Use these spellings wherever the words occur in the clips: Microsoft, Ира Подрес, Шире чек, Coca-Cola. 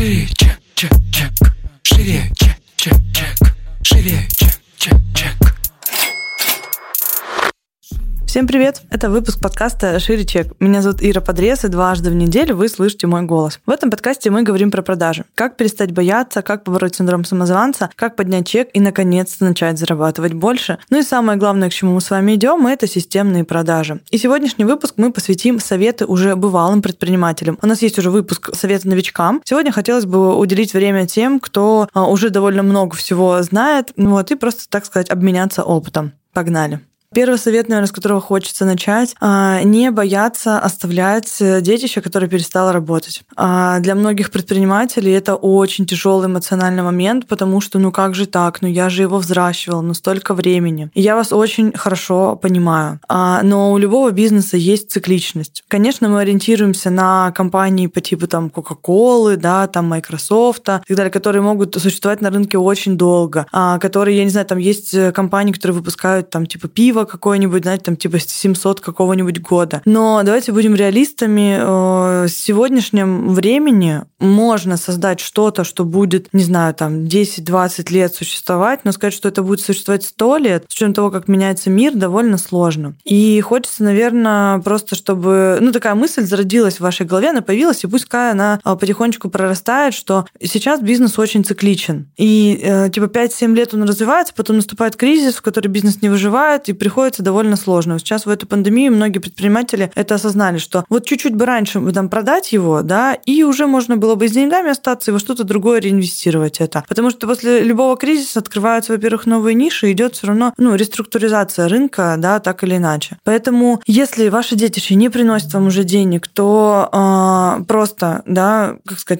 Шире чек, чек, чек. Шире чек, чек, чек. Шире чек, чек, чек. Всем привет! Это выпуск подкаста «Шире чек». Меня зовут Ира Подрес, и дважды в неделю вы слышите мой голос. В этом подкасте мы говорим про продажи. Как перестать бояться, как побороть синдром самозванца, как поднять чек и, наконец-то, начать зарабатывать больше. Ну и самое главное, к чему мы с вами идем, это системные продажи. И сегодняшний выпуск мы посвятим советы уже бывалым предпринимателям. У нас есть уже выпуск «Советы новичкам». Сегодня хотелось бы уделить время тем, кто уже довольно много всего знает, и просто, так сказать, обменяться опытом. Погнали! Первый совет, наверное, с которого хочется начать, не бояться оставлять детище, которое перестало работать. Для многих предпринимателей это очень тяжелый эмоциональный момент, потому что, как же так, я же его взращивала, столько времени. И я вас очень хорошо понимаю. Но у любого бизнеса есть цикличность. Конечно, мы ориентируемся на компании по типу Coca-Cola, Microsoft и так далее, которые могут существовать на рынке очень долго, которые, есть компании, которые выпускают пиво, какое-нибудь, 700 какого-нибудь года. Но давайте будем реалистами. В сегодняшнем времени можно создать что-то, что будет, 10-20 лет существовать, но сказать, что это будет существовать 100 лет, с учетом того, как меняется мир, довольно сложно. И хочется, наверное, просто, чтобы... такая мысль зародилась в вашей голове, она появилась, и пускай она потихонечку прорастает, что сейчас бизнес очень цикличен. И 5-7 лет он развивается, потом наступает кризис, в который бизнес не выживает, и приходится довольно сложно. Сейчас в эту пандемию многие предприниматели это осознали, что чуть-чуть бы раньше продать его, и уже можно было бы с деньгами остаться и во что-то другое реинвестировать это. Потому что после любого кризиса открываются, во-первых, новые ниши, идет все равно реструктуризация рынка, так или иначе. Поэтому, если ваши детище не приносят вам уже денег, то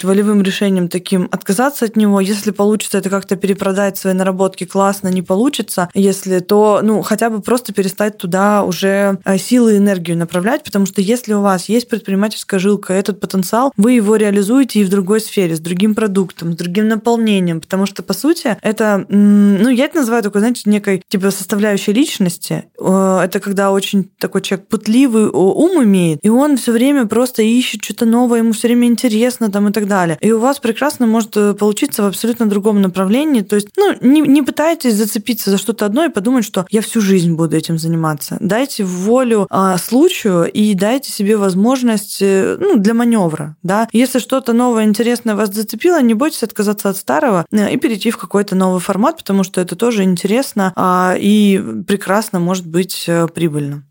волевым решением таким отказаться от него. Если получится это как-то перепродать свои наработки, классно, не получится. Если то, хотя бы просто перестать туда уже силы и энергию направлять, потому что если у вас есть предпринимательская жилка, этот потенциал, вы его реализуете и в другой сфере, с другим продуктом, с другим наполнением, потому что, по сути, это, я это называю такой, некой составляющей личности. Это когда очень такой человек пытливый ум имеет, и он все время просто ищет что-то новое, ему все время интересно и так далее. И у вас прекрасно может получиться в абсолютно другом направлении, то есть, не пытайтесь зацепиться за что-то одно и подумать, что я всю жизнь буду этим заниматься. Дайте волю случаю и дайте себе возможность для маневра. Если что-то новое, интересное вас зацепило, не бойтесь отказаться от старого и перейти в какой-то новый формат, потому что это тоже интересно и прекрасно может быть прибыльно.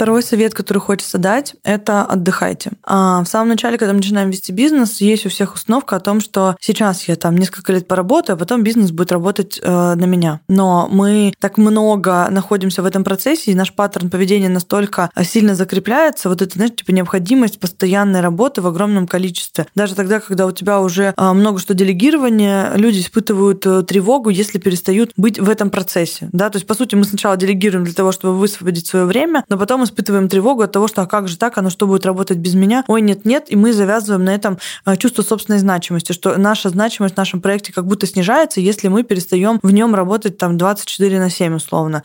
Второй совет, который хочется дать, это отдыхайте. В самом начале, когда мы начинаем вести бизнес, есть у всех установка о том, что сейчас я несколько лет поработаю, а потом бизнес будет работать на меня. Но мы так много находимся в этом процессе, и наш паттерн поведения настолько сильно закрепляется, необходимость постоянной работы в огромном количестве. Даже тогда, когда у тебя уже много что делегирование, люди испытывают тревогу, если перестают быть в этом процессе. То есть, по сути, мы сначала делегируем для того, чтобы высвободить свое время, но потом испытываем тревогу от того, что как же так, оно что будет работать без меня? Ой, нет-нет, и мы завязываем на этом чувство собственной значимости, что наша значимость в нашем проекте как будто снижается, если мы перестаем в нем работать 24/7 условно.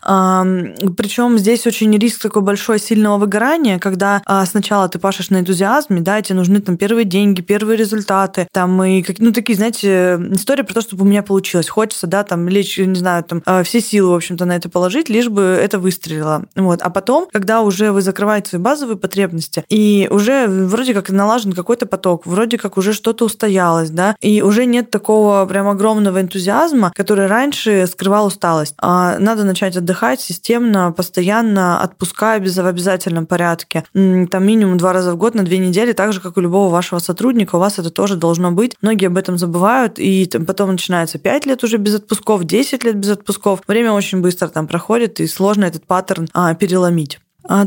Причем здесь очень риск такой большой сильного выгорания, когда сначала ты пашешь на энтузиазме, тебе нужны первые деньги, первые результаты, и такие, история про то, чтобы у меня получилось. Хочется, лечь, все силы, в общем-то, на это положить, лишь бы это выстрелило. А потом, когда уже вы закрываете свои базовые потребности, и уже вроде как налажен какой-то поток, вроде как уже что-то устоялось, и уже нет такого прям огромного энтузиазма, который раньше скрывал усталость. Надо начать отдыхать системно, постоянно, отпуская в обязательном порядке. Минимум 2 раза в год на 2 недели, так же, как у любого вашего сотрудника, у вас это тоже должно быть. Многие об этом забывают, и потом начинается 5 лет уже без отпусков, 10 лет без отпусков. Время очень быстро проходит, и сложно этот паттерн переломить.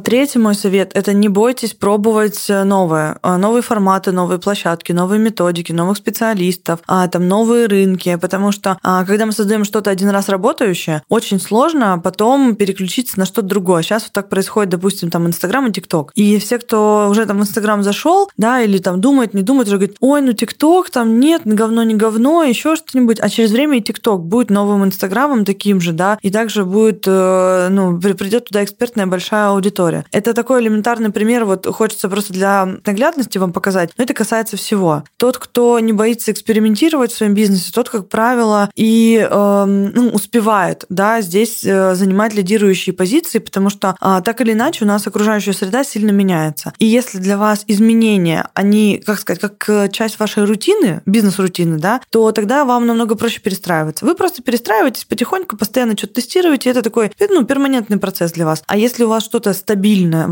Третий мой совет – это не бойтесь пробовать новое. Новые форматы, новые площадки, новые методики, новых специалистов, новые рынки. Потому что, когда мы создаем что-то один раз работающее, очень сложно потом переключиться на что-то другое. Сейчас так происходит, допустим, Инстаграм и ТикТок. И все, кто уже в Инстаграм зашел, или думает, не думает, уже говорит, ой, ТикТок, нет, говно, не говно, еще что-нибудь. А через время и ТикТок будет новым Инстаграмом таким же, и также будет, придет туда экспертная большая аудитория, аудитория. Это такой элементарный пример, вот хочется просто для наглядности вам показать, но это касается всего. Тот, кто не боится экспериментировать в своем бизнесе, тот, как правило, и успевает, да, здесь занимать лидирующие позиции, потому что так или иначе у нас окружающая среда сильно меняется. И если для вас изменения, они, как сказать, как часть вашей рутины, бизнес-рутины, да, то тогда вам намного проще перестраиваться. Вы просто перестраиваетесь потихоньку, постоянно что-то тестируете, это такой, перманентный процесс для вас. А если у вас что-то стабильное,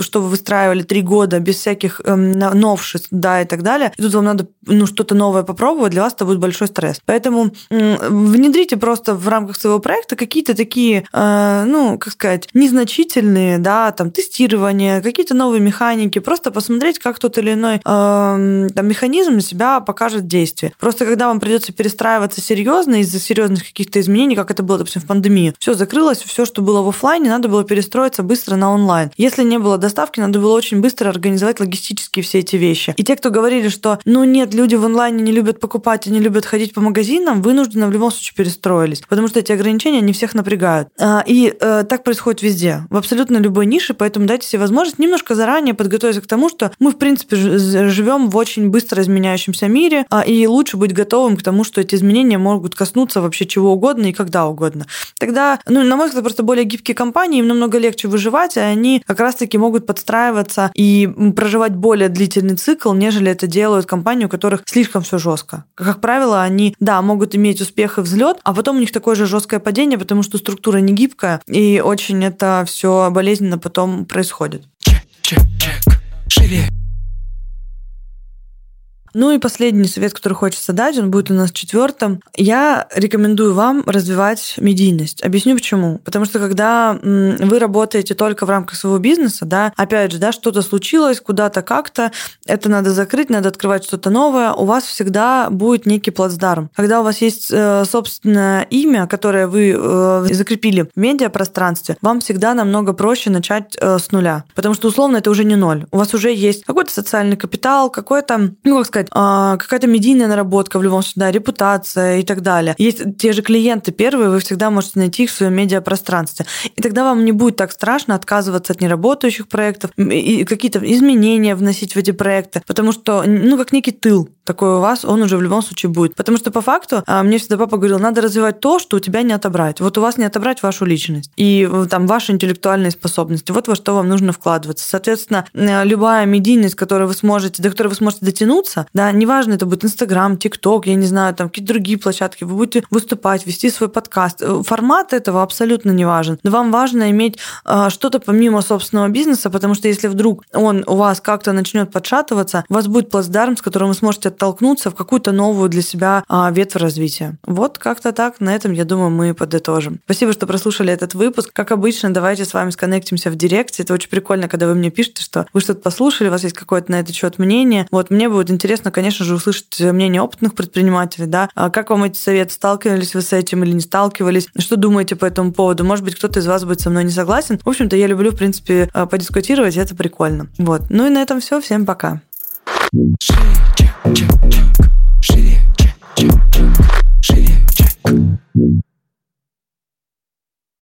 что вы выстраивали 3 года без всяких новшеств, да, и так далее, и тут вам надо что-то новое попробовать, для вас это будет большой стресс. Поэтому внедрите просто в рамках своего проекта какие-то такие, незначительные, да, там, тестирования, какие-то новые механики, просто посмотреть, как тот или иной механизм себя покажет в действии. Просто когда вам придется перестраиваться серьезно из-за серьезных каких-то изменений, как это было, допустим, в пандемию, все закрылось, все, что было в офлайне, надо было перестроиться быстро на онлайн. Если не было доставки, надо было очень быстро организовать логистические все эти вещи. И те, кто говорили, что, нет, люди в онлайне не любят покупать и не любят ходить по магазинам, вынуждены в любом случае перестроились, потому что эти ограничения, они всех напрягают. И так происходит везде, в абсолютно любой нише, поэтому дайте себе возможность немножко заранее подготовиться к тому, что мы, в принципе, живем в очень быстро изменяющемся мире, и лучше быть готовым к тому, что эти изменения могут коснуться вообще чего угодно и когда угодно. Тогда, на мой взгляд, просто более гибкие компании, им намного легче выживать, и они как раз-таки могут подстраиваться и проживать более длительный цикл, нежели это делают компании, у которых слишком все жестко. Как правило, они, да, могут иметь успех и взлет, а потом у них такое же жесткое падение, потому что структура не гибкая, и очень это все болезненно потом происходит. Чек, чек, чек. Шире. И последний совет, который хочется дать, он будет у нас 4-м. Я рекомендую вам развивать медийность. Объясню почему. Потому что когда вы работаете только в рамках своего бизнеса, да, опять же, да, что-то случилось, куда-то как-то, это надо закрыть, надо открывать что-то новое, у вас всегда будет некий плацдарм. Когда у вас есть собственное имя, которое вы закрепили в медиапространстве, вам всегда намного проще начать с нуля. Потому что, условно, это уже не 0. У вас уже есть какой-то социальный капитал, какой-то, какая-то медийная наработка в любом случае, да, репутация и так далее. Есть те же клиенты первые, вы всегда можете найти их в своем медиапространстве. И тогда вам не будет так страшно отказываться от неработающих проектов и какие-то изменения вносить в эти проекты, потому что, как некий тыл такой у вас, он уже в любом случае будет. Потому что по факту, мне всегда папа говорил, надо развивать то, что у тебя не отобрать. Вот у вас не отобрать вашу личность и там ваши интеллектуальные способности. Вот во что вам нужно вкладываться. Соответственно, любая медийность, до которой вы сможете дотянуться, да, неважно, это будет Инстаграм, ТикТок, я не знаю, там какие-то другие площадки, вы будете выступать, вести свой подкаст. Формат этого абсолютно не важен. Но вам важно иметь что-то помимо собственного бизнеса, потому что если вдруг он у вас как-то начнет подшатываться, у вас будет плацдарм, с которым вы сможете оттолкнуться в какую-то новую для себя ветвь развития. Вот как-то так. На этом, я думаю, мы подытожим. Спасибо, что прослушали этот выпуск. Как обычно, давайте с вами сконнектимся в директе. Это очень прикольно, когда вы мне пишете, что вы что-то послушали, у вас есть какое-то на этот счет мнение. Вот, мне будет интересно, конечно же, услышать мнение опытных предпринимателей, да, как вам эти советы, сталкивались вы с этим или не сталкивались, что думаете по этому поводу, может быть, кто-то из вас будет со мной не согласен. В общем-то, я люблю, в принципе, подискутировать, это прикольно. Вот. И на этом все. Всем пока. Шире чек, чек, чек. Шире чек, чек, чек. Шире чек.